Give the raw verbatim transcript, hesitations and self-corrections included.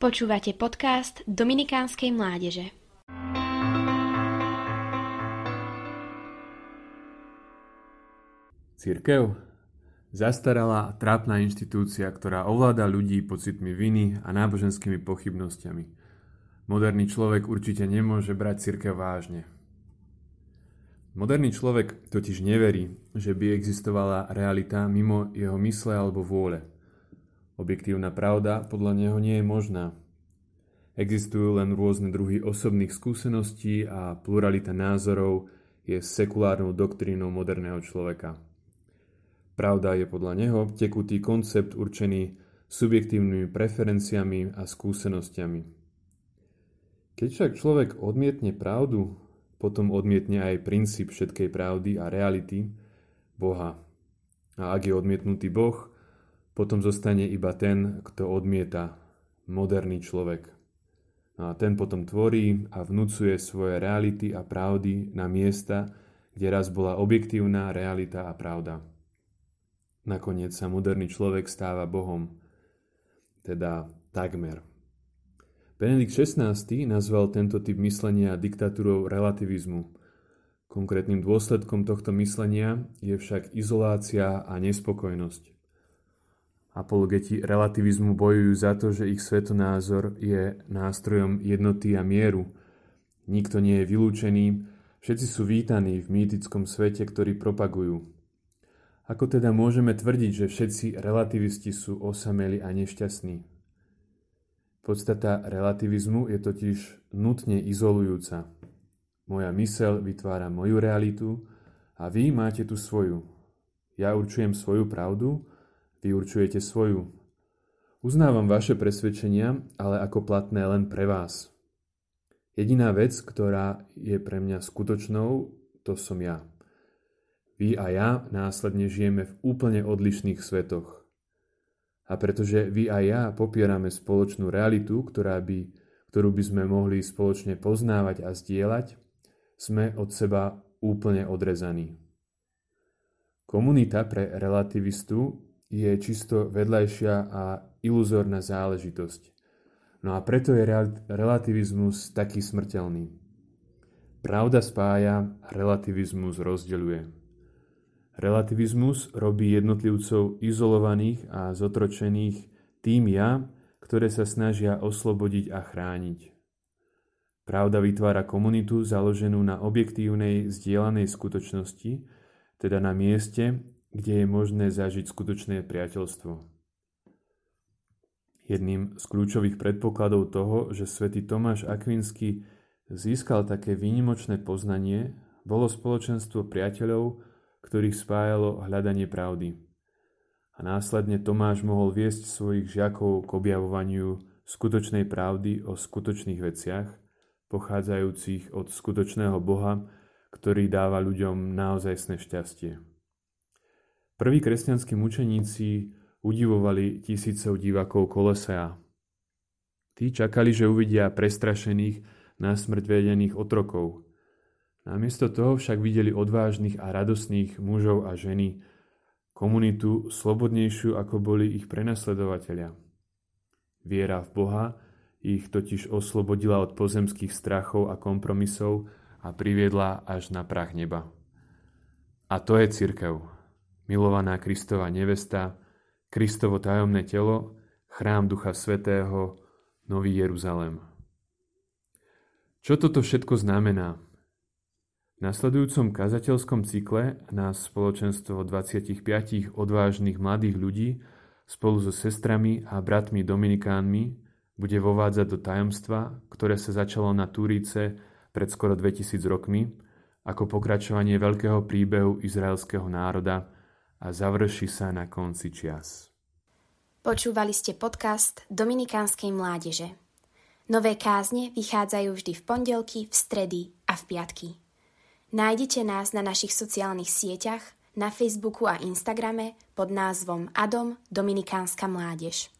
Počúvate podcast Dominikánskej mládeže. Cirkev, zastaralá a trápna inštitúcia, ktorá ovláda ľudí pocitmi viny a náboženskými pochybnosťami. Moderný človek určite nemôže brať cirkev vážne. Moderný človek totiž neverí, že by existovala realita mimo jeho mysle alebo vôle. Objektívna pravda podľa neho nie je možná. Existujú len rôzne druhy osobných skúseností a pluralita názorov je sekulárnou doktrínou moderného človeka. Pravda je podľa neho tekutý koncept určený subjektívnymi preferenciami a skúsenostiami. Keď však človek odmietne pravdu, potom odmietne aj princíp všetkej pravdy a reality, Boha. A ak je odmietnutý Boh, potom zostane iba ten, kto odmieta, moderný človek. A ten potom tvorí a vnúcuje svoje reality a pravdy na miesta, kde raz bola objektívna realita a pravda. Nakoniec sa moderný človek stáva Bohom, teda takmer. Benedict šestnásty nazval tento typ myslenia diktatúrou relativizmu. Konkrétnym dôsledkom tohto myslenia je však izolácia a nespokojnosť. Apologeti relativizmu bojujú za to, že ich svetonázor je nástrojom jednoty a mieru. Nikto nie je vylúčený, všetci sú vítaní v mýtickom svete, ktorý propagujú. Ako teda môžeme tvrdiť, že všetci relativisti sú osamelí a nešťastní? Podstata relativizmu je totiž nutne izolujúca. Moja myseľ vytvára moju realitu a vy máte tu svoju. Ja určujem svoju pravdu, vy určujete svoju. Uznávam vaše presvedčenia, ale ako platné len pre vás. Jediná vec, ktorá je pre mňa skutočnou, to som ja. Vy a ja následne žijeme v úplne odlišných svetoch. A pretože vy a ja popierame spoločnú realitu, ktorá by, ktorú by sme mohli spoločne poznávať a zdieľať, sme od seba úplne odrezaní. Komunita pre relativistu je čisto vedľajšia a iluzórna záležitosť. No a preto je relativizmus taký smrteľný. Pravda spája, relativizmus rozdeľuje. Relativizmus robí jednotlivcov izolovaných a zotročených tým ja, ktoré sa snažia oslobodiť a chrániť. Pravda vytvára komunitu založenú na objektívnej, zdieľanej skutočnosti, teda na mieste, kde je možné zažiť skutočné priateľstvo. Jedným z kľúčových predpokladov toho, že svätý Tomáš Akvinský získal také výnimočné poznanie, bolo spoločenstvo priateľov, ktorých spájalo hľadanie pravdy. A následne Tomáš mohol viesť svojich žiakov k objavovaniu skutočnej pravdy o skutočných veciach, pochádzajúcich od skutočného Boha, ktorý dáva ľuďom naozajstné šťastie. Prví kresťanskí mučeníci udivovali tisícov divakov Kolosea. Tí čakali, že uvidia prestrašených, na smrť vedených otrokov. Namiesto toho však videli odvážnych a radosných mužov a ženy, komunitu slobodnejšiu, ako boli ich prenasledovatelia. Viera v Boha ich totiž oslobodila od pozemských strachov a kompromisov a priviedla až na prah neba. A to je cirkev, milovaná Kristova nevesta, Kristovo tajomné telo, chrám Ducha Svätého, Nový Jeruzalem. Čo toto všetko znamená? V nasledujúcom kazateľskom cykle nás spoločenstvo dvadsaťpäť odvážnych mladých ľudí spolu so sestrami a bratmi Dominikánmi bude vovádzať do tajomstva, ktoré sa začalo na Turice pred skoro dvetisíc rokmi, ako pokračovanie veľkého príbehu izraelského národa a završí sa na konci čias. Počúvali ste podcast Dominikánskej mládeže. Nové kázne vychádzajú vždy v pondelky, v stredy a v piatky. Nájdete nás na našich sociálnych sieťach, na Facebooku a Instagrame pod názvom Adom Dominikánska mládež.